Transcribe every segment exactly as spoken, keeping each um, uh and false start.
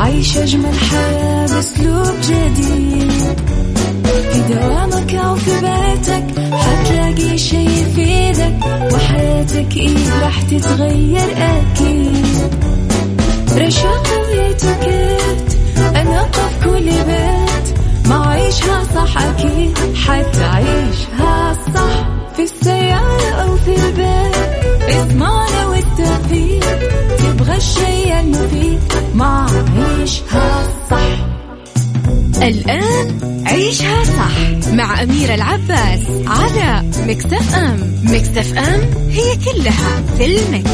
عيش أجمل حياة بأسلوب جديد، في دوامك أو في بيتك حتلاقي شي يفيدك، وحياتك إيه راح تتغير أكيد. رشاق ويتوكيت أنا قف كل بيت، ما عيشها صح أكيد حتعيشها صح، في السيارة أو في البيت اسمعنا والتوفيق، تبغى الشيء المفيد ما عيشها صح. الآن عيشها صح مع أميرة العباس على ميكس إف إم. ميكس إف إم هي كلها في الميكس.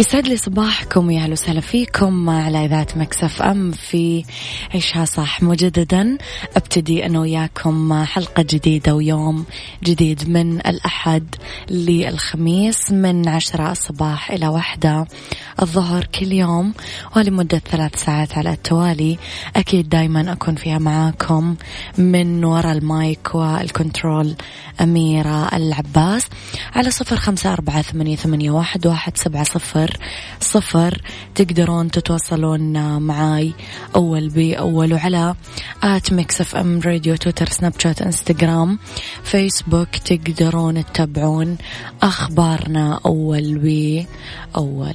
يسعد لي صباحكم، يا هلا وسهلا فيكم على إذاعة ميكس إف إم في عيشها صح. مجددا ابتدي أنا وياكم حلقة جديدة ويوم جديد من الأحد للخميس من عشرة الصباح إلى واحدة الظهر كل يوم، ولمدة ثلاث ساعات على التوالي. أكيد دايما أكون فيها معاكم من وراء المايك والكنترول أميرة العباس على صفر خمسة أربعة ثمانية ثمانية واحد واحد سبعة صفر صفر. تقدرون تتواصلون معاي أول بأول وعلى آت ميكس إف إم راديو، تويتر، سناب شات، إنستغرام، فيسبوك. تقدرون تتابعون أخبارنا أول بأول.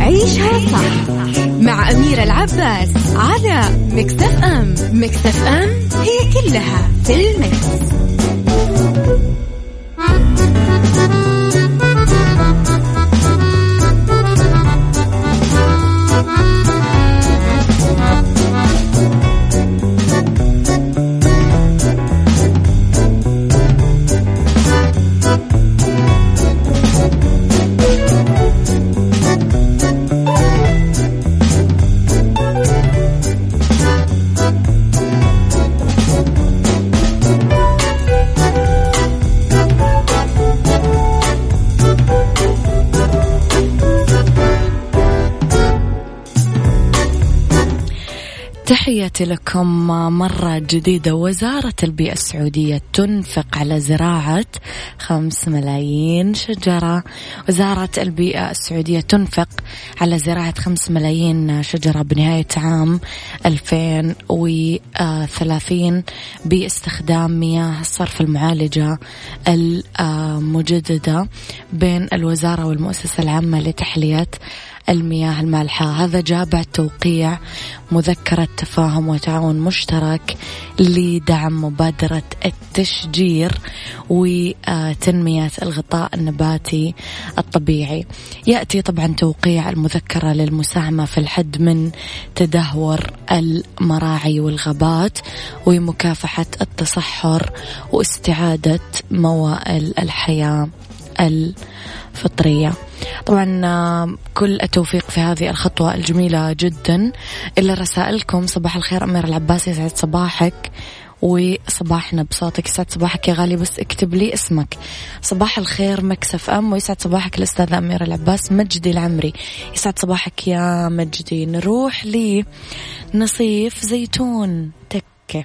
عيشها صح مع أميرة العباس على ميكس إف إم. ميكس إف إم هي كلها في الميكس. تحياتي لكم مرة جديدة. وزارة البيئة السعودية تنفق على زراعة خمس ملايين شجرة. وزارة البيئة السعودية تنفق على زراعة خمس ملايين شجرة بنهاية عام ألفين وثلاثين باستخدام مياه الصرف المعالجة المجددة بين الوزارة والمؤسسة العامة لتحلية المياه المالحة. هذا جاب توقيع مذكرة تفاهم وتعاون مشترك لدعم مبادرة التشجير وتنمية الغطاء النباتي الطبيعي. يأتي طبعا توقيع المذكرة للمساهمة في الحد من تدهور المراعي والغابات ومكافحة التصحر واستعادة موائل الحياة الفطرية. طبعا كل التوفيق في هذه الخطوة الجميلة جدا. إلا رسائلكم. صباح الخير أميرة العباس، يسعد صباحك وصباحنا بصوتك. يسعد صباحك يا غالي، بس اكتب لي اسمك. صباح الخير ميكس إف إم، ويسعد صباحك الأستاذة أميرة العباس. مجدي العمري، يسعد صباحك يا مجدي. نروح لنصيف زيتون تكة.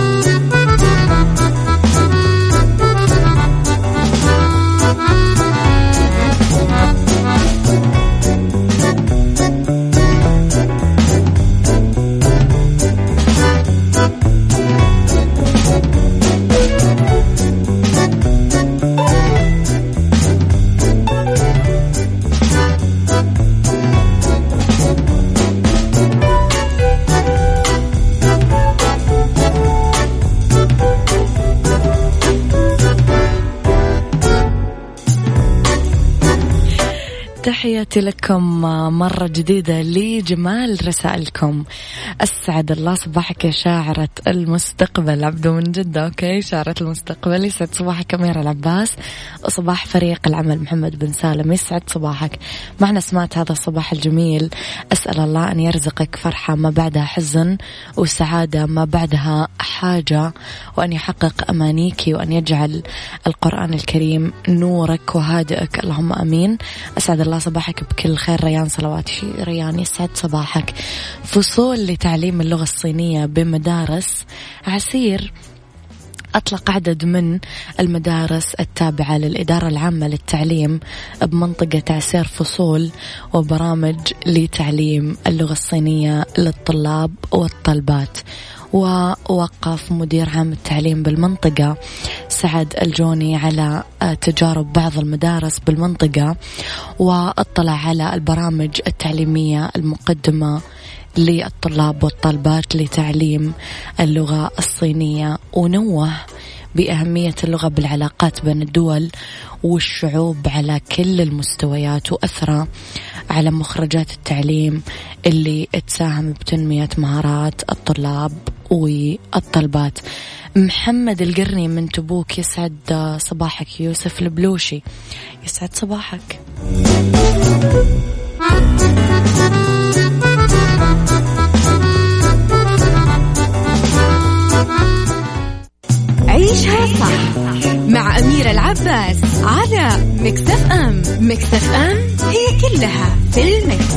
تحياتي لكم مرة جديدة لجمال رسائلكم. أسعد الله صباحك يا شاعرة المستقبل، عبدو من جدة. أوكي شاعرة المستقبل، يسعد صباحك أميرة العباس وصباح فريق العمل محمد بن سالم، يسعد صباحك. معنا سمعت هذا الصباح الجميل. أسأل الله أن يرزقك فرحة ما بعدها حزن وسعادة ما بعدها حاجة، وأن يحقق أمانيك، وأن يجعل القرآن الكريم نورك وهادئك، اللهم أمين. أسعد الله صباحك بكل خير. ريان صلواتي، ريان يسعد صباحك. فصول لتعليم اللغة الصينية بمدارس عسير. أطلق عدد من المدارس التابعة للإدارة العامة للتعليم بمنطقة عسير فصول وبرامج لتعليم اللغة الصينية للطلاب والطلبات. ووقف مدير عام التعليم بالمنطقة سعد الجوني على تجارب بعض المدارس بالمنطقة، واطلع على البرامج التعليمية المقدمة للطلاب والطالبات لتعليم اللغة الصينية، ونوه بأهمية اللغة بالعلاقات بين الدول والشعوب على كل المستويات، وأثرى على مخرجات التعليم اللي تساهم بتنمية مهارات الطلاب والطلبات. محمد القرني من تبوك، يسعد صباحك. يوسف البلوشي، يسعد صباحك. عيشها صح مع أميرة العباس على ميكس إف إم. ميكس إف إم هي كلها في الميكس.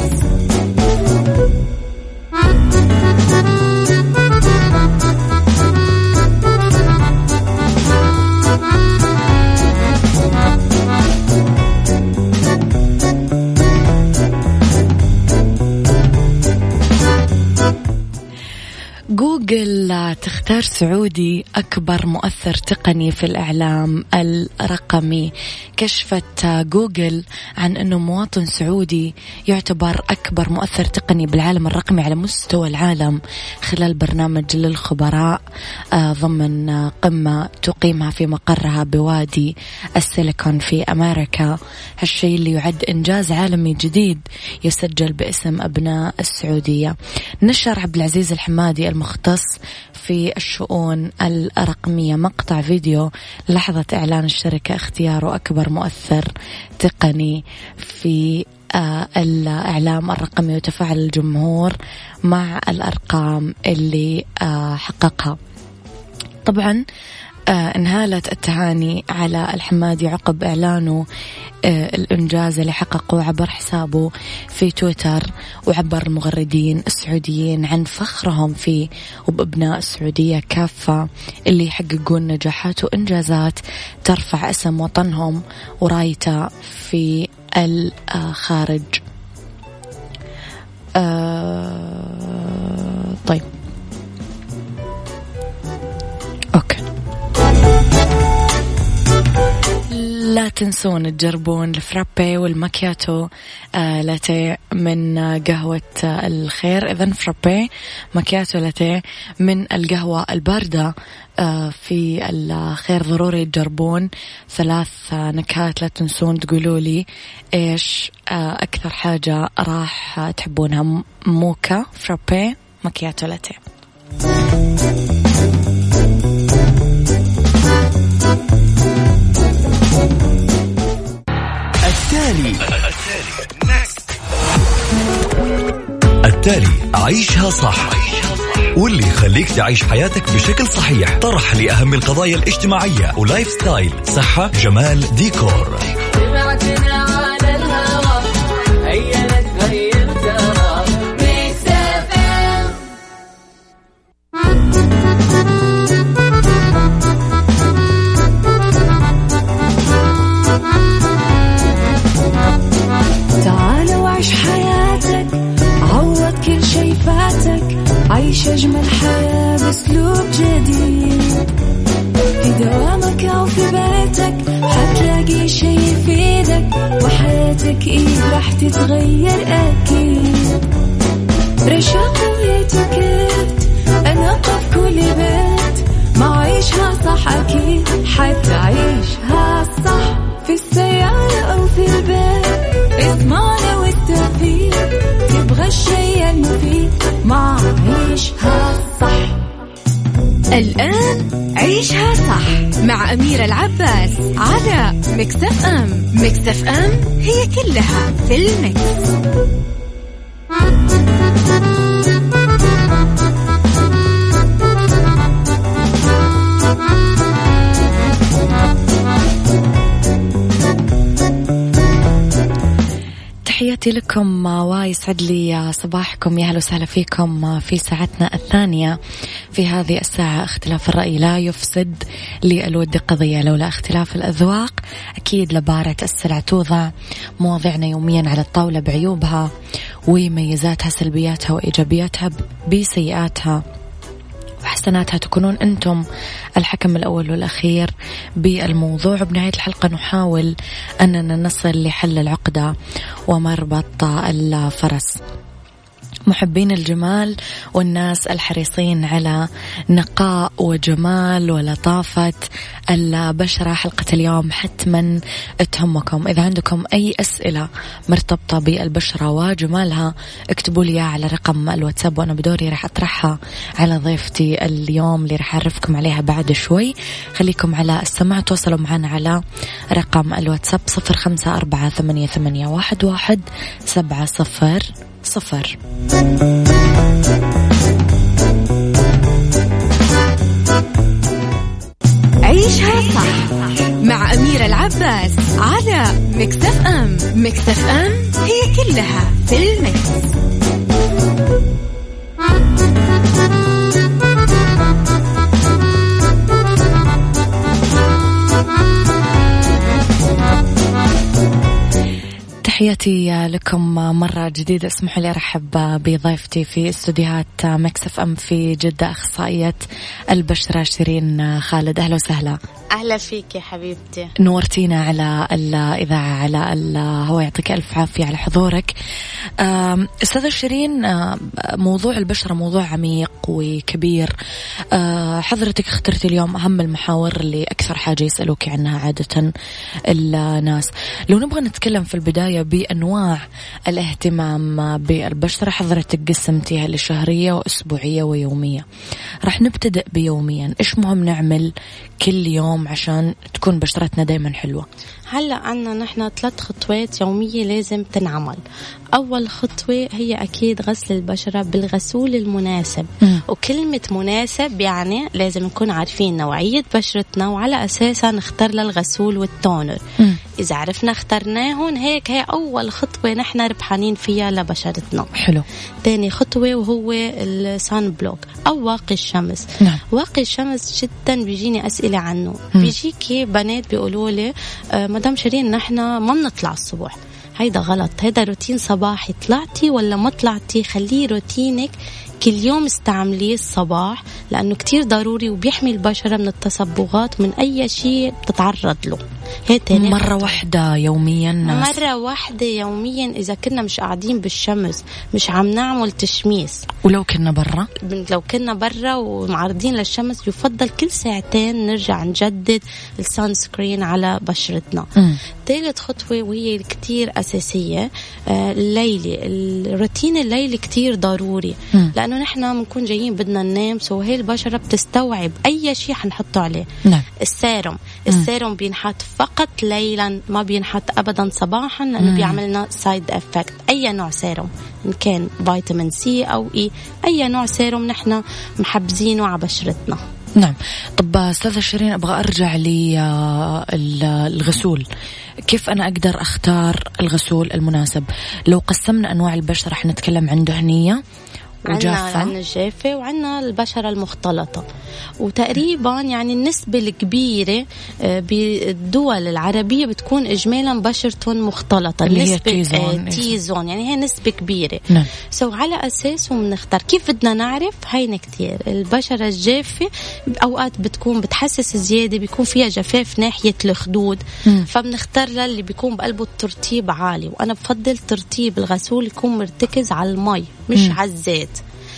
جوجل تختار سعودي أكبر مؤثر تقني في الإعلام الرقمي. كشفت جوجل عن أنه مواطن سعودي يعتبر أكبر مؤثر تقني بالعالم الرقمي على مستوى العالم خلال برنامج للخبراء ضمن قمة تقيمها في مقرها بوادي السيليكون في أمريكا. هالشيء اللي يعد إنجاز عالمي جديد يسجل باسم أبناء السعودية. نشر عبد العزيز الحمادي المختص في الشؤون الرقمية مقطع فيديو لحظة إعلان الشركة اختياره أكبر مؤثر تقني في الإعلام الرقمي، وتفاعل الجمهور مع الأرقام اللي حققها. طبعا انهالت التهاني على الحمادي عقب إعلانه الإنجاز اللي حققه عبر حسابه في تويتر، وعبر المغردين السعوديين عن فخرهم فيه وبأبناء السعودية كافة اللي يحققون نجاحات وإنجازات ترفع اسم وطنهم ورايته في الخارج. أه طيب أوكي، لا تنسون تجربون الفرابي والماكياتو آه لاتيه من قهوة الخير. إذن فرابي، ماكياتو، لاتيه من القهوة الباردة آه في الخير. ضروري تجربون ثلاث نكهات. لا تنسون تقولوا لي إيش آه أكثر حاجة راح تحبونها، موكا، فرابي، ماكياتو، لاتيه. التالي التالي عيشها صح واللي يخليك تعيش حياتك بشكل صحيح. طرح لأهم القضايا الاجتماعية ولايف ستايل، صحة، جمال، ديكور. عيش أجمل حياة بأسلوب جديد، في دوامك أو في بيتك حتلاقي شي يفيدك، وحياتك إيه راح تتغير أكيد. رشاق ويتكت أنا في كل بيت، ما عيشها صح أكيد حتعيشها صح، في السيارة أو في البيت اسمعنا والتوفيق، تبغى الشي المفيد ما عيشها صح. الآن عيشها صح مع أميرة العباس على ميكس إف إم. ميكس إف إم هي كلها في الميكس. تحياتي لكم ويسعد لي صباحكم، يا هلا وسهلا فيكم في ساعتنا الثانية. في هذه الساعة اختلاف الرأي لا يفسد للود قضية، لولا اختلاف الأذواق أكيد لبارة السلع. توضع مواضيعنا يوميا على الطاولة بعيوبها وميزاتها، سلبياتها وإيجابياتها، بسيئاتها وحسناتها. تكونون أنتم الحكم الأول والأخير بالموضوع. بنهاية الحلقة نحاول أننا نصل لحل العقدة ومربط الفرس. محبين الجمال والناس الحريصين على نقاء وجمال ولطافة البشرة، حلقة اليوم حتما تهمكم. إذا عندكم أي أسئلة مرتبطة بالبشرة وجمالها اكتبوا لي على رقم الواتساب، وأنا بدوري راح أطرحها على ضيفتي اليوم اللي راح أعرفكم عليها بعد شوي. خليكم على السمع، تواصلوا معنا على رقم الواتساب صفر خمسة أربعة ثمانية ثمانية واحد واحد سبعة صفر صفر. عيشها صح مع أميرة العباس على ميكس إف إم. ميكس إف إم هي كلها في الميكس. تحياتي لكم مرة جديدة. اسمحوا لي أرحب بضيفتي في استوديوهات ميكس إف إم في جدة، أخصائية البشرة شيرين خالد. أهلا وسهلا. أهلا فيك يا حبيبتي، نورتينا على الإذاعة على الهواء. يعطيك ألف عافية على حضورك. أستاذة شيرين، موضوع البشرة موضوع عميق وكبير. حضرتك اخترتي اليوم أهم المحاور اللي أكثر حاجة يسألوك عنها عادة الناس. لو نبغى نتكلم في البداية بأنواع الاهتمام بالبشرة، حضرتك قسمتيها لشهرية وأسبوعية ويومية. رح نبتدأ بيوميا. إيش مهم نعمل كل يوم عشان تكون بشرتنا دايما حلوة؟ هلأ عنا نحن ثلاث خطوات يومية لازم تنعمل. أول خطوة هي أكيد غسل البشرة بالغسول المناسب. م. وكلمة مناسب يعني لازم نكون عارفين نوعية بشرتنا وعلى أساسها نختار للغسول والتونر. م. إذا عرفنا اخترناهن هيك هي أول خطوة نحن ربحانين فيها لبشرتنا. حلو. تاني خطوة وهو السان بلوك أو واقي الشمس. نعم. واقي الشمس جدا بيجيني أسئلة عنه. م. بيجيكي بنات بيقولوا لي آه مدام شيرين نحن ما بنطلع الصبح. هيدا غلط، هيدا روتين صباحي. طلعتي ولا ما طلعتي خليه روتينك، كل يوم استعمليه الصباح لأنه كتير ضروري وبيحمي البشرة من التصبغات ومن أي شيء بتتعرض له. مرة واحدة يوميا ناس. مرة واحدة يوميا إذا كنا مش قاعدين بالشمس، مش عم نعمل تشميس. ولو كنا برا، لو كنا برا ومعرضين للشمس يفضل كل ساعتين نرجع نجدد السان سكرين على بشرتنا. م. ثالث خطوة وهي كتير أساسية، الليلي. الروتين الليلي كتير ضروري لأنه لأنه نحن بنكون جايين بدنا ننام، سو هي البشرة بتستوعب أي شيء حنحطه عليه. نعم. السيروم السيروم بينحط فقط ليلا، ما بينحط أبدا صباحا، لأنه مم. بيعملنا سايد إفكت. أي نوع سيروم إن كان فيتامين سي أو إي، أي نوع سيروم نحن محبزينه على بشرتنا. نعم. طب أستاذة شيرين، أبغى أرجع للغسول، كيف أنا أقدر أختار الغسول المناسب؟ لو قسمنا أنواع البشرة رح نتكلم عن دهنية وجافة، عنا الجافة وعنا البشرة المختلطة، وتقريبا يعني النسبة الكبيرة بالدول العربية بتكون إجمالا بشرتهم مختلطة، اللي هي تيزون. تيزون يعني هي نسبة كبيرة. نعم. سو على أساسه بنختار. كيف بدنا نعرف؟ هين كتير. البشرة الجافة أوقات بتكون بتحسس زيادة، بيكون فيها جفاف ناحية الخدود، فبنختار للي بيكون بقلبه الترطيب عالي، وأنا بفضل ترطيب الغسول يكون مرتكز على المي مش على الزيت.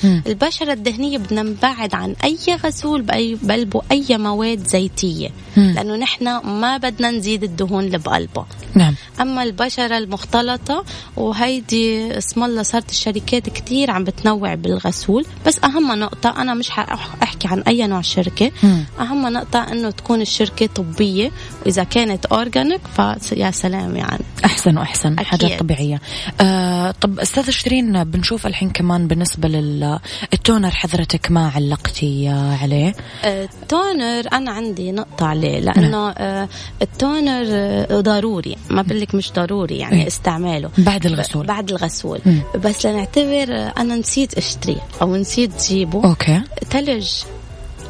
البشرة الدهنية بدنا نبعد عن أي غسول بقلبه أي مواد زيتية، مم. لأنه نحن ما بدنا نزيد الدهون اللي بقلبه. نعم. أما البشرة المختلطة، وهيدي اسم الله صارت الشركات كتير عم بتنوع بالغسول، بس أهم نقطة، أنا مش هأحكي عن أي نوع شركة، مم. أهم نقطة أنه تكون الشركة طبية، وإذا كانت أورجانيك فيا سلام، يعني أحسن وأحسن. أكيد. حاجات طبيعية. آه طب أستاذ شيرين، بنشوف الحين كمان بالنسبة لل التونر، حضرتك ما علقتي عليه التونر؟ أنا عندي نقطة عليه، لأنه التونر ضروري، ما بقولك مش ضروري، يعني استعماله بعد الغسول. بعد الغسول بس لنعتبر أنا نسيت أشتريه أو نسيت جيبه. أوكي. تلج،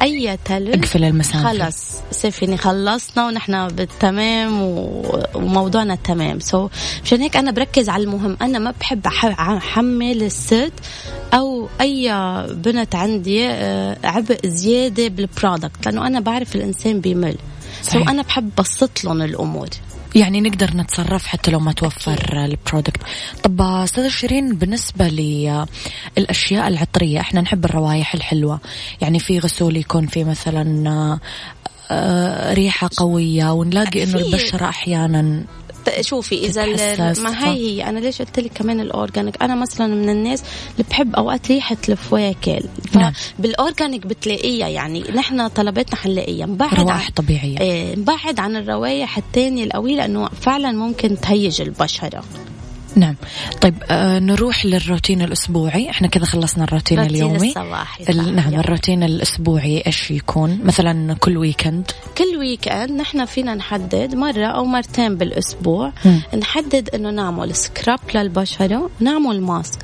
أي تلج، اقفل المسافة، خلص سفيني، خلصنا ونحن بالتمام وموضوعنا تمام. سو so مشان هيك أنا بركز على المهم. أنا ما بحب أحمل الست أو أي بنت عندي عبء زيادة بالبرودكت، لأنه أنا بعرف الإنسان بيمل. سو so أنا بحب بسط لهم الأمور، يعني نقدر نتصرف حتى لو ما توفر البرودكت. طب أستاذ شيرين، بالنسبة للأشياء العطرية، احنا نحب الروائح الحلوة، يعني في غسول يكون في مثلا ريحة قوية، ونلاقي انه البشرة احيانا شوفي إذا ما هي هي أنا ليش قلت لك كمان الأورجانيك. أنا مثلا من الناس اللي بحب أوقات ريحة الفواكه، بالأورجانيك بتلاقيها، يعني نحن طلباتنا حنلاقيها. رواح طبيعية. إيه، بعد عن الروايح التانية القوية، لأنه فعلا ممكن تهيج البشرة. نعم. طيب آه نروح للروتين الأسبوعي، احنا كذا خلصنا الروتين اليومي. ال... نعم. الروتين الأسبوعي إيش يكون؟ مثلا كل ويكند كل ويكند نحن فينا نحدد مرة أو مرتين بالأسبوع، م. نحدد إنه نعمل سكراب للبشرة، نعمل ماسك.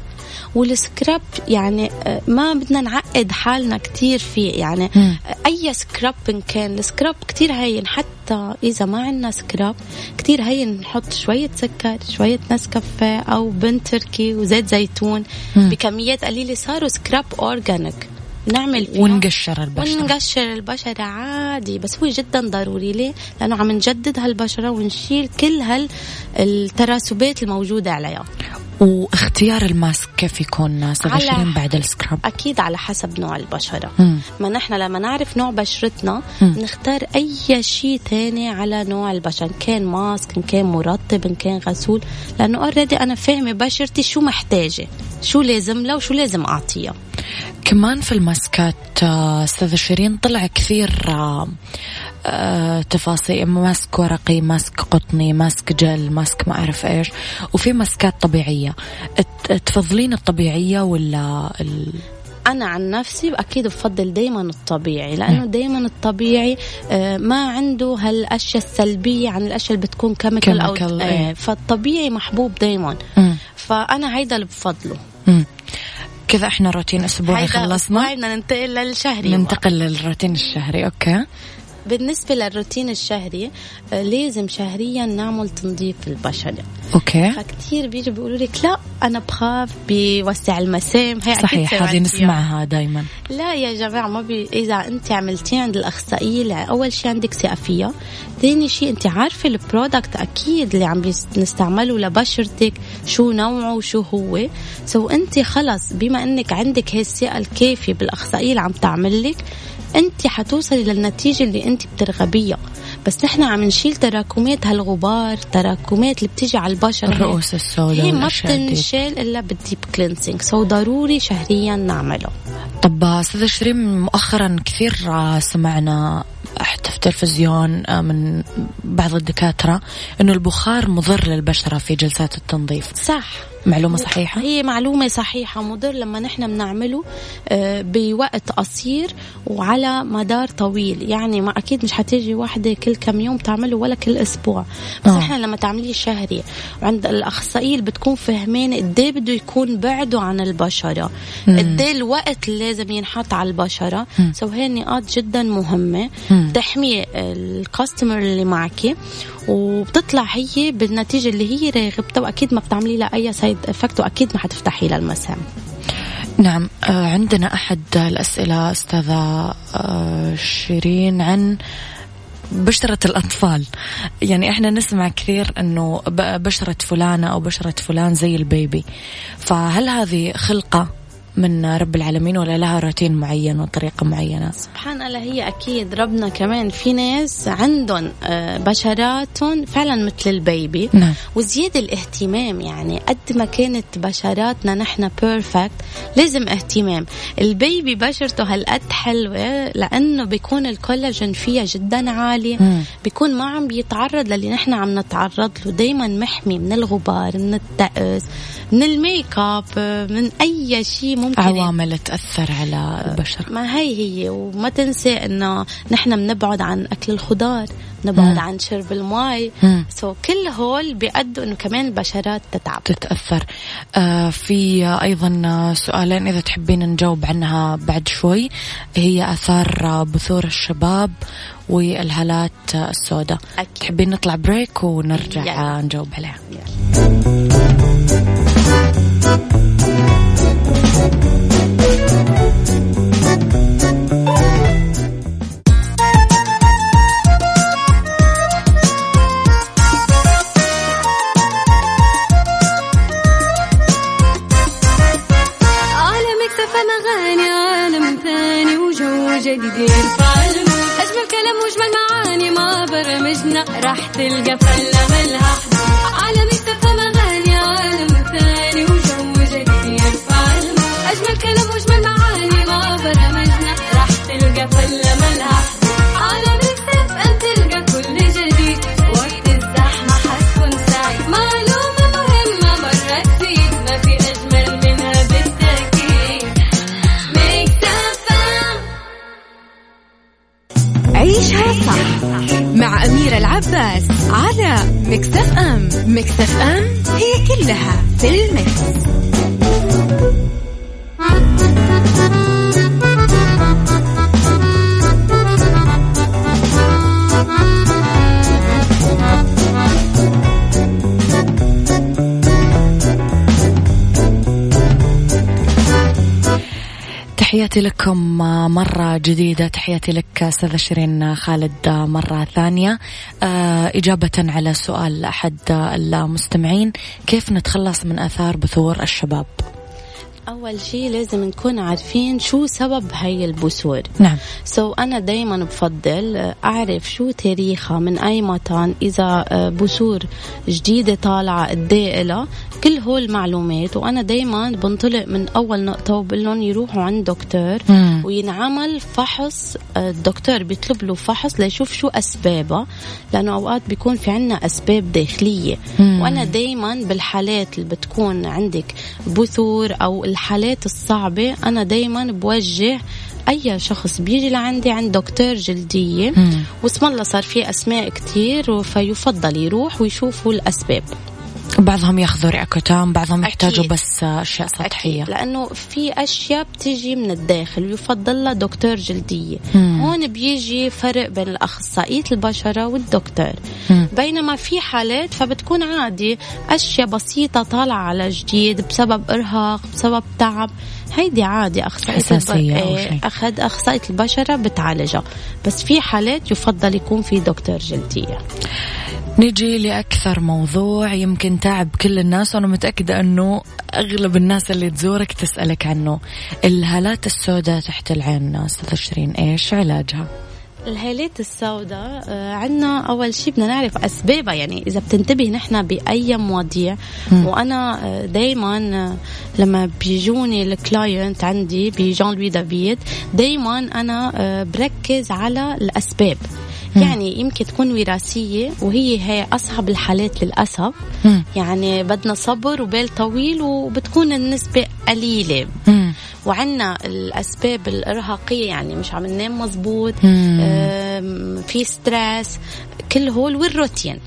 والسكراب يعني ما بدنا نعقد حالنا كتير فيه، يعني م. أي سكراب إن كان. السكراب كتير هين، حتى إذا ما عنا سكراب كتير هين نحط شوية سكر، شوية نسكافيه أو بن تركي وزيت زيتون، م. بكميات قليلة، صاروا سكراب أورجانيك، نعمل فيها ونقشر البشرة ونقشر البشرة عادي. بس هو جدا ضروري. ليه؟ لأنه عم نجدد هالبشرة ونشيل كل هالترسبات الموجودة عليها. واختيار الماسك كيف يكون سبشرين بعد السكراب؟ أكيد على حسب نوع البشرة. مم. ما نحن لما نعرف نوع بشرتنا نختار أي شيء تاني على نوع البشرة، إن كان ماسك، إن كان مرطب، إن كان غسول، لأنه أردي أنا فاهمة بشرتي شو محتاجة، شو لازم له وشو لازم أعطيها. كمان في الماسكات أستاذ شيرين طلع كثير تفاصيل، ماسك ورقي، ماسك قطني، ماسك جل، ماسك ما أعرف إيش، وفي ماسكات طبيعية. تفضلين الطبيعية ولا ال... أنا عن نفسي أكيد بفضل دايما الطبيعي، لأنه دايما الطبيعي ما عنده هالأشياء السلبية عن الأشياء اللي بتكون كيميكال أو ايه. فالطبيعي محبوب دايما، م. فأنا هيدا اللي بفضله. م. كذا احنا روتين أسبوعي خلصنا، بدنا ننتقل للشهري. ننتقل للروتين الشهري. أوكي. بالنسبة للروتين الشهري لازم شهريا نعمل تنظيف البشرة. أوكي. فكتير بيجوا بيقولوا لك لا أنا بخاف بيوسع المسام. هي صحيح، هذه نسمعها دايما. لا يا جماعة، ما بي... إذا أنت عملتي عند الأخصائية، أول شيء عندك سقفية، ثاني شيء أنت عارفة البرودكت أكيد اللي عم نستعمله لبشرتك شو نوعه وشو هو. سو أنت خلص بما أنك عندك هالثقة الكافية بالأخصائية اللي عم تعمل لك، أنت حتوصلي للنتيجة اللي أنت بترغبيها. بس نحن عم نشيل تراكمات هالغبار، تراكمات اللي بتيجي على البشرة، الرؤوس السوداء، هي ما بتنشال إلا بالديب كلينسينج، سو ضروري شهريا نعمله. طب أستاذة شيرين، مؤخرا كثير سمعنا حتى في التلفزيون من بعض الدكاترة إنه البخار مضر للبشرة في جلسات التنظيف، صح؟ معلومة صحيحة؟ هي معلومة صحيحة، مضر لما نحن بنعمله بوقت قصير وعلى مدار طويل، يعني ما أكيد مش هتيجي واحدة كل كم يوم تعمله ولا كل أسبوع، بس آه. إحنا لما تعمليه شهري وعند الأخصائية بتكون فهمين قديه بده يكون بعده عن البشرة، قديه الوقت اللي لازم ينحط على البشرة، سو هي نقاط جدا مهمة تحمي الكاستمر اللي معك، وبتطلع هي بالنتيجة اللي هي راغبتها، وأكيد ما بتعملي لها أي سايد إفكت، وأكيد ما حتفتحي لها المسام. نعم، عندنا أحد الأسئلة أستاذة شيرين عن بشرة الأطفال، يعني إحنا نسمع كثير أنه بشرة فلانة أو بشرة فلان زي البيبي، فهل هذه خلقة من رب العالمين ولا لها روتين معين وطريقة معينة؟ سبحان الله، هي أكيد ربنا كمان في ناس عندهم بشراتهم فعلا مثل البيبي، نعم. وزيادة الاهتمام، يعني قد ما كانت بشراتنا نحن بيرفكت لازم اهتمام. البيبي بشرته هالقد حلوة لأنه بيكون الكولاجين فيها جدا عالي، م. بيكون ما عم بيتعرض للي نحن عم نتعرض له، دايما محمي من الغبار، من التأس، من الميك اب، من أي شيء ممكن عوامل تأثر على البشرة. ما هي هي وما تنسى إنه نحن بنبعد عن أكل الخضار، بنبعد عن شرب الماء، سو كل هول بيؤدوا إنه كمان البشرات تتعب تتأثر. آه في أيضا سؤالين إذا تحبين نجاوب عنها بعد شوي، هي آثار بثور الشباب والهالات السوداء. تحبين نطلع بريك ونرجع يلا. نجاوب عليها يلا. راح تلقى فلة ملها على ميكس إف إم، أغاني عالم ثاني وجو جديد يرفع المود، أجمل كلام وأجمل معاني مع برامجنا راح تلقى فلة ملها على ميكس إف إم، تلقى كل جديد وقت الزحمة حتكون سعيد، معلومة مهمة مرة تفيد ما في أجمل منها بالتأكيد. ميكس إف إم، عيشها صح مع أميرة العباس على ميكس إف إم. ميكس إف إم هي كلها في الميكس. تحياتي لكم مرة جديدة، تحياتي لك أستاذة شيرين خالد مرة ثانية. إجابة على سؤال أحد المستمعين، كيف نتخلص من آثار بثور الشباب؟ أول شيء لازم نكون عارفين شو سبب هاي البثور، نعم. سو so أنا دايما بفضل أعرف شو تاريخها، من أي مكان، إذا بثور جديدة طالعة الدائلة، كل هول معلومات. وأنا دايما بنطلق من أول نقطة وبقولهم يروحوا عند دكتور وينعمل فحص، الدكتور بيطلب له فحص ليشوف شو أسبابه، لأنه أوقات بيكون في عنا أسباب داخلية. مم. وأنا دايما بالحالات اللي بتكون عندك بثور أو الحالات الصعبة، أنا دايما بوجه أي شخص بيجي لعندي عند دكتور جلدية، مم. واسم الله صار فيه أسماء كتير، فيفضل يروح ويشوفوا الأسباب. بعضهم ياخذوا رياكوتام، بعضهم يحتاجوا بس أشياء سطحية، لأنه في أشياء بتجي من الداخل ويفضل لها دكتور جلدية. مم. هون بيجي فرق بين الأخصائية البشرة والدكتور. مم. بينما في حالات فبتكون عادي أشياء بسيطة طالعة على جديد بسبب إرهاق، بسبب تعب، هيدي عادي أخصائية أخذ أخصائية البشرة بتعالجها، بس في حالات يفضل يكون في دكتور جلدية. نجي لأكثر موضوع يمكن تعب كل الناس، وأنا متأكدة أنه أغلب الناس اللي تزورك تسألك عنه، الهالات السوداء تحت العين، أستاذة شيرين إيش علاجها؟ الهالات السوداء عندنا أول شيء بدنا نعرف أسبابها. يعني إذا بتنتبه نحن بأي مواضيع م. وأنا دايما لما بيجوني الكلاينت عندي بجان لوي ديفيد دايما أنا بركز على الأسباب. يعني يمكن تكون وراثية وهي هي أصعب الحالات للأسف. مم. يعني بدنا صبر وبال طويل وبتكون النسبة قليلة. مم. وعنا الأسباب الإرهاقية يعني مش عم ننام مزبوط، في ستريس، كل هول والروتين.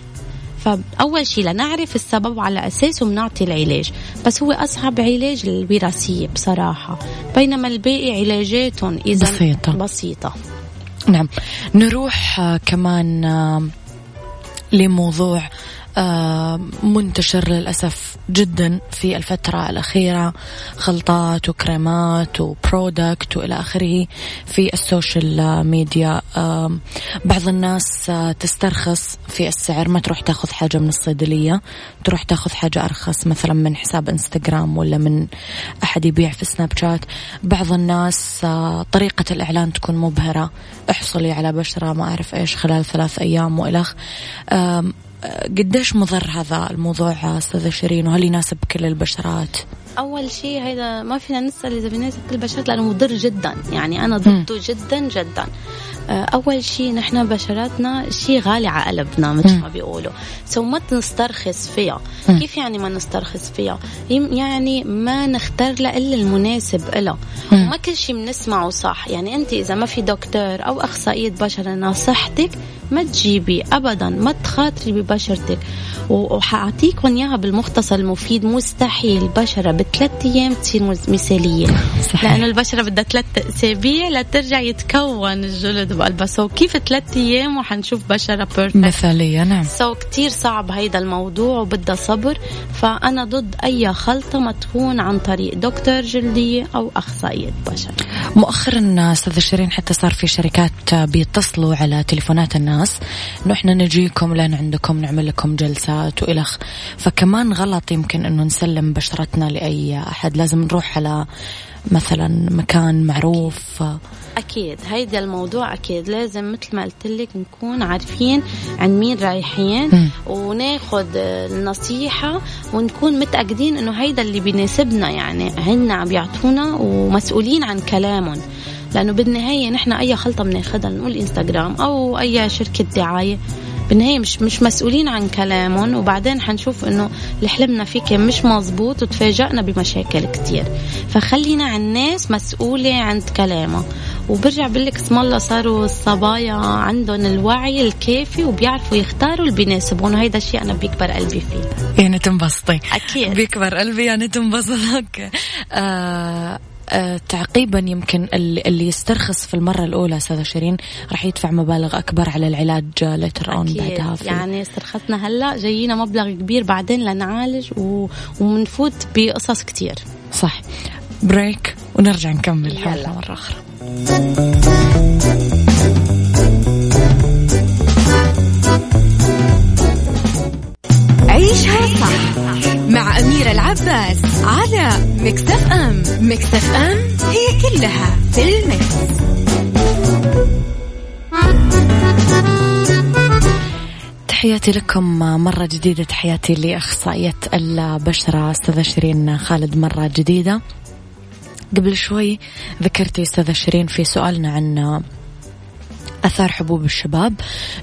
فأول شيء لنعرف السبب على أساسه بنعطي العلاج، بس هو أصعب علاج الوراثية بصراحة، بينما الباقي علاجات إذا بسيطة بسيطة. نعم، نروح كمان لموضوع منتشر للأسف جدا في الفترة الأخيرة، خلطات وكريمات وبرودكت وإلى آخره في السوشيال ميديا. بعض الناس تسترخص في السعر، ما تروح تاخذ حاجة من الصيدلية، تروح تاخذ حاجة أرخص مثلا من حساب إنستغرام ولا من أحد يبيع في سناب شات. بعض الناس طريقة الإعلان تكون مبهرة، احصلي على بشرة ما أعرف إيش خلال ثلاث أيام وإلخ. قديش مضر هذا الموضوع أستاذة شيرين، وهل يناسب كل البشرات؟ أول شيء هذا ما فينا نسأل إذا بيناسب كل البشرات لأنه مضر جدا، يعني أنا ضده جدا جدا. أول شيء نحن بشراتنا شيء غالي على قلبنا مثل ما بيقولوا، سو ما نسترخص فيها. م. كيف يعني ما نسترخص فيها؟ يعني ما نختار لها إلا المناسب إلها، وما كل شيء بنسمعه صح. يعني أنت إذا ما في دكتور أو أخصائية بشرة نصحتك ما تجيبي أبدا، ما تخاطري ببشرتك. وحأعطيكم إياها بالمختصر المفيد، مستحيل البشرة بثلاث أيام تصير مثالية، لأنه البشرة بدها ثلاثة أسابيع لترجع يتكون الجلد بالبسو. كيف ثلاثة أيام وحنشوف بشرة بيرفكت مثالية؟ نعم، سو كتير صعب هيدا الموضوع وبدها صبر. فأنا ضد أي خلطة ما تكون عن طريق دكتور جلدية أو أخصائية بشرة. مؤخرا أستاذة شيرين حتى صار في شركات بيتصلوا على تليفونات الناس إنه إحنا نجيكم لأن عندكم نعمل لكم جلسات وإلخ، فكمان غلط يمكن إنه نسلم بشرتنا لأي أحد، لازم نروح على مثلا مكان معروف. أكيد هيدا الموضوع أكيد لازم مثل ما قلتلك نكون عارفين عن مين رايحين. م. وناخد النصيحة ونكون متأكدين إنه هيدا اللي بيناسبنا، يعني هن عم يعطونا ومسؤولين عن كلامهم. لأنه بالنهاية نحن أي خلطة بناخدها نقول إنستغرام أو أي شركة دعاية، بالنهاية مش مش مسؤولين عن كلامهم، وبعدين حنشوف إنه اللي حلمنا فيه كان مش مظبوط وتفاجأنا بمشاكل كتير. فخلينا عن الناس مسؤولة عن كلامها. وبرجع بقولك اسم الله صاروا الصبايا عندهم الوعي الكافي وبيعرفوا يختاروا اللي بيناسبهم، وهيدا الشيء أنا بيكبر قلبي فيه. يعني تنبسطي؟ أكيد بيكبر قلبي، يعني تنبسطك. آه أه تعقيبا يمكن اللي يسترخص في المرة الأولى سادة شيرين راح يدفع مبالغ أكبر على العلاج later on بعدها. في يعني استرخصنا هلأ جايينا مبلغ كبير بعدين لنعالج و... ومنفوت بقصص كتير. صح، بريك ونرجع نكمل حالنا مرة أخرى. عيشها صح مع أميرة العباس على ميكس إف إم. ميكس إف إم هي كلها في الميكس. تحياتي لكم مرة جديدة، تحياتي لأخصائية البشرة أستاذة شيرين خالد مرة جديدة. قبل شوي ذكرتي أستاذة شيرين في سؤالنا عن أثار حبوب الشباب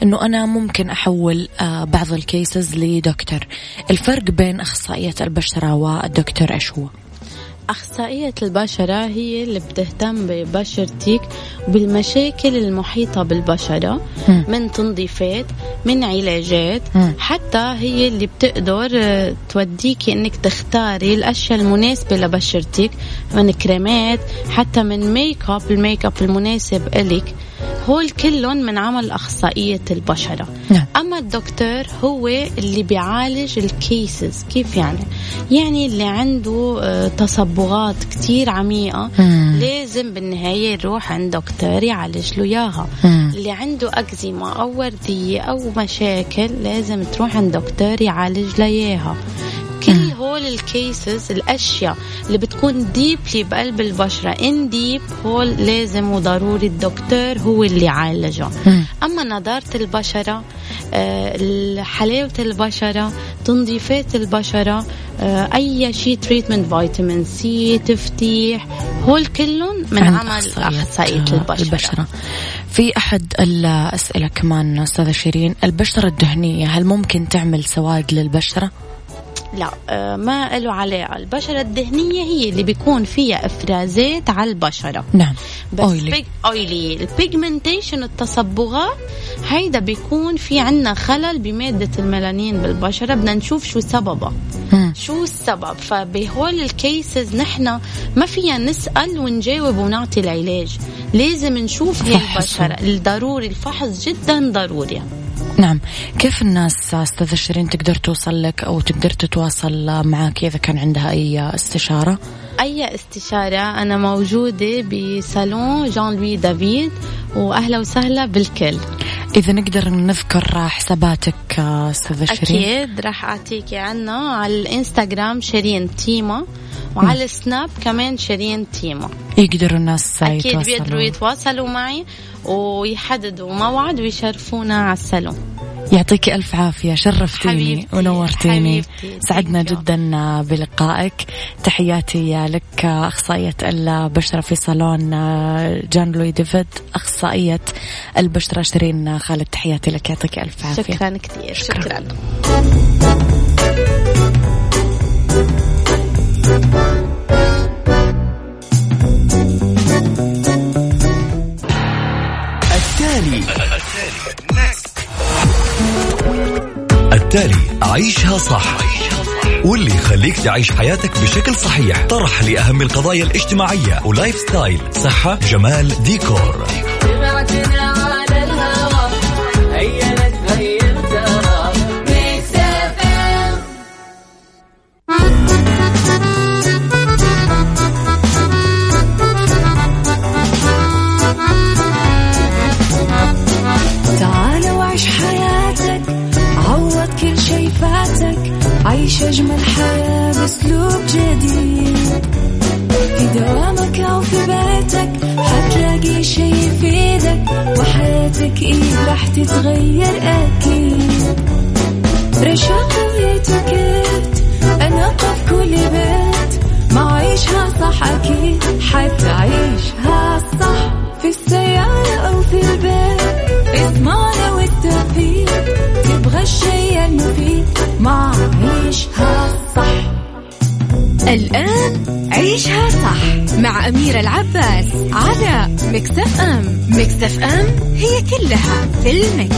أنه أنا ممكن أحول بعض الكيسز لدكتور. الفرق بين أخصائية البشرة والدكتور إيش هو؟ أخصائية البشرة هي اللي بتهتم ببشرتك وبالمشاكل المحيطة بالبشرة، م. من تنظيفات، من علاجات، م. حتى هي اللي بتقدر توديك إنك تختاري الأشياء المناسبة لبشرتك، من كريمات حتى من ميك أب، الميك أب المناسب إلك. هول كلهم من عمل أخصائية البشرة. نعم. أما الدكتور هو اللي بيعالج الكيسز. كيف يعني؟ يعني اللي عنده تصبغات كتير عميقة، مم. لازم بالنهاية يروح عند دكتور يعالج له إياها. اللي عنده أكزيما أو وردية أو مشاكل لازم تروح عند دكتور يعالج لها إياها. كل هول all the cases الأشياء اللي بتكون ديبلي بقلب البشرة in deep hole لازم وضروري الدكتور هو اللي يعالجه. أما نضارة البشرة، حلاوة البشرة، تنظيفات البشرة، أي شيء تريتمنت، فيتامين سي، تفتيح، هول كلهم من عمل أخصائية البشرة. البشرة. في أحد الأسئلة كمان أستاذة شيرين، البشرة الدهنية هل ممكن تعمل سواد للبشرة؟ لا ما له علاقة، البشرة الدهنية هي اللي بيكون فيها إفرازات على البشرة. نعم. بس أويلي. أويلي. البيجمنتيشن التصبغات هيدا بيكون في عنا خلل بمادة الميلانين بالبشرة، بدنا نشوف شو سببه. م. شو السبب؟ فبهول الكيسز نحنا ما فيها نسأل ونجاوب ونعطي العلاج، لازم نشوف هي البشرة الضروري الفحص جدا ضروري. نعم. كيف الناس أستاذة شيرين تقدر توصل لك أو تقدر تتواصل معك إذا كان عندها أي استشارة؟ أي استشارة أنا موجودة بصالون جان لوي ديفيد، وأهلا وسهلا بالكل. إذا نقدر نذكر حساباتك أستاذة شيرين؟ أكيد راح أعطيكي عنه، على الإنستغرام شيرين تيما، وعلى م. السناب كمان شيرين تيما. يقدروا الناس أكيد يتواصلوا. بيقدروا يتواصلوا معي ويحددوا موعد ويشرفونا على السالون. يعطيك ألف عافية، شرفتيني حبيبتي. ونورتيني حبيبتي. سعدنا جدا بلقائك، تحياتي لك أخصائية البشرة في صالون جان لوي ديفيد، أخصائية البشرة شيرين خالد، تحياتي لك، يعطيك ألف عافية. شكرا كثير. شكرا, شكرا. التالي التالي عيشها صح، واللي يخليك تعيش حياتك بشكل صحيح. طرح لأهم القضايا الاجتماعية ولايف ستايل، صحة، جمال، ديكور. عيش أجمل حياة بأسلوب جديد، في دوامك أو في بيتك حتلاقي شي يفيدك، وحياتك إيه راح تتغير أكيد. رشاق ويتوكيت، أنا قف كل بيت، ما عيشها صح أكيد، حتعيشها صح في السيارة أو في البيت. اسمعنا والتوفيق، تبغى الشيء المفيد، ما عيشها صح. الآن عيشها صح مع أميرة العباس على ميكس إف إم. ميكس إف إم هي كلها في الميكس.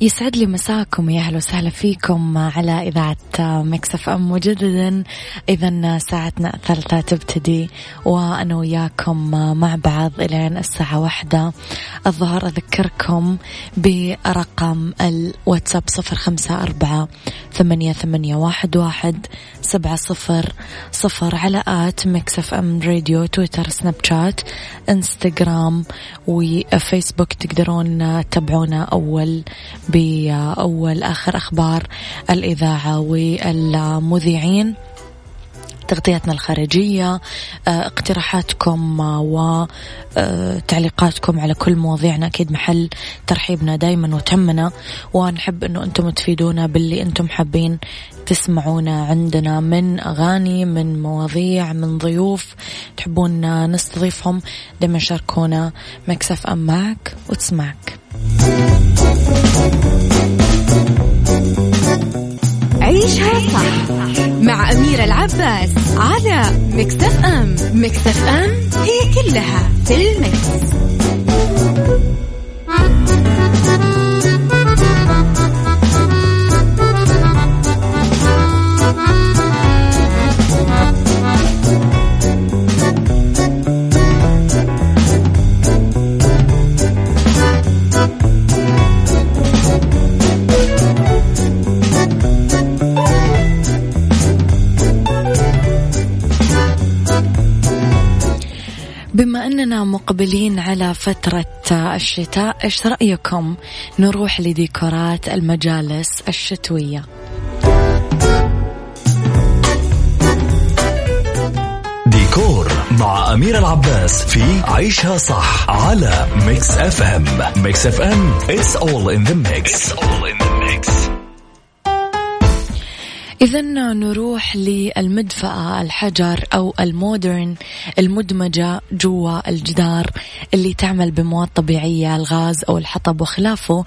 يسعد لي مساكم، يا أهلا وسهلا فيكم على إذاعة ميكس إف إم مجددا. إذن ساعتنا الثالثة تبتدي وأنا وياكم مع بعض إلى الساعة واحدة الظهر. أذكركم برقم الواتساب صفر خمسة أربعة ثمانية ثمانية واحد واحد سبعة صفر صفر، على آت ميكس إف إم راديو، تويتر، سناب شات، إنستغرام وفيسبوك. تقدرون تتابعونا أول بأول آخر أخبار الإذاعة والمذيعين تغطياتنا الخارجية، اقتراحاتكم وتعليقاتكم على كل مواضيعنا أكيد محل ترحيبنا دايما وتمنا، ونحب أنه أنتم تفيدونا باللي أنتم حابين تسمعونا عندنا من أغاني، من مواضيع، من ضيوف تحبون نستضيفهم. دايما شاركونا. ميكس إف إم معك وتسمعك. عيشها صح مع أميرة العباس على ميكس إف إم. ميكس إف إم هي كلها في الميكس. بما أننا مقبلين على فترة الشتاء، إيش رأيكم نروح لديكورات المجالس الشتوية؟ ديكور مع أميرة العباس في عيشها صح على ميكس إف إم. ميكس إف إم It's all in the mix. It's all in the mix. إذن نروح للمدفأة، الحجر أو المودرن المدمجة جوا الجدار اللي تعمل بمواد طبيعية، الغاز أو الحطب وخلافه.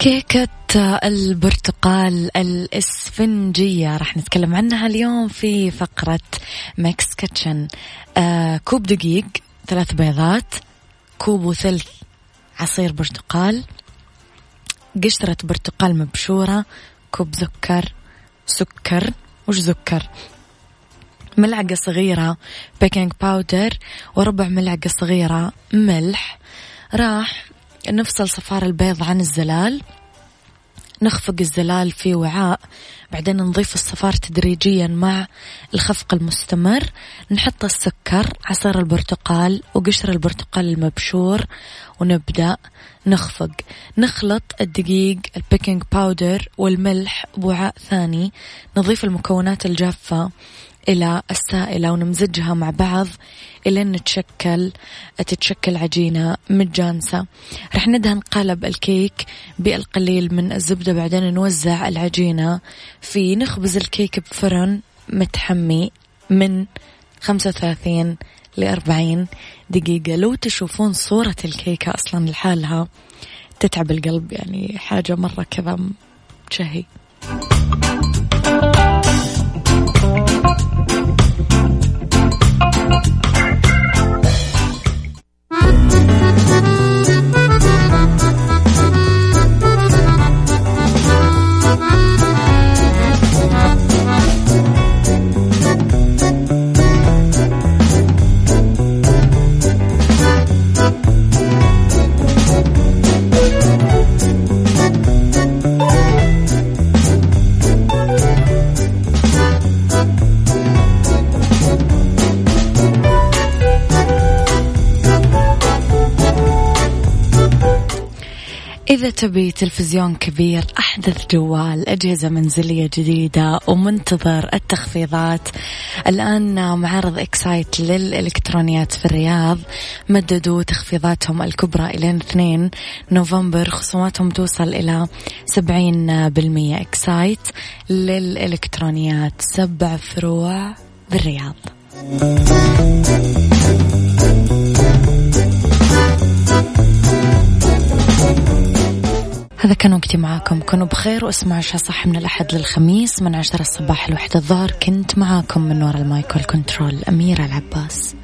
كيكة البرتقال الإسفنجية رح نتكلم عنها اليوم في فقرة ميكس كيتشن. آه، كوب دقيق، ثلاث بيضات، كوب وثلث عصير برتقال، قشرة برتقال مبشورة، كوب سكر، سكر وش سكر، ملعقة صغيرة بيكنج باودر، وربع ملعقة صغيرة ملح. راح نفصل صفار البيض عن الزلال، نخفق الزلال في وعاء، بعدين نضيف الصفار تدريجيا مع الخفق المستمر. نحط السكر، عصير البرتقال، وقشر البرتقال المبشور، ونبدأ نخفق. نخلط الدقيق، البيكنج باودر والملح بوعاء ثاني، نضيف المكونات الجافة إلى السائلة ونمزجها مع بعض إلين نتشكل تتشكل عجينة متجانسة. رح ندهن قالب الكيك بالقليل من الزبدة، بعدين نوزع العجينة في نخبز الكيك بفرن متحمي من خمسة وثلاثين لأربعين دقيقة. لو تشوفون صورة الكيكة أصلا لحالها تتعب القلب، يعني حاجة مرة كذا شهي. إذا تبي تلفزيون كبير، أحدث جوال، أجهزة منزلية جديدة ومنتظر التخفيضات، الآن معرض اكسايت للإلكترونيات في الرياض مددوا تخفيضاتهم الكبرى إلى اثنين نوفمبر، خصوماتهم توصل إلى سبعين بالمئة. اكسايت للإلكترونيات، سبع فروع بالرياض. هذا كان وقتي معاكم، كنوا بخير واسمعوا شا صح من الأحد للخميس من عشرة الصباح لوحدة الظهر. كنت معاكم من وراء المايكرو كنترول أميرة العباس.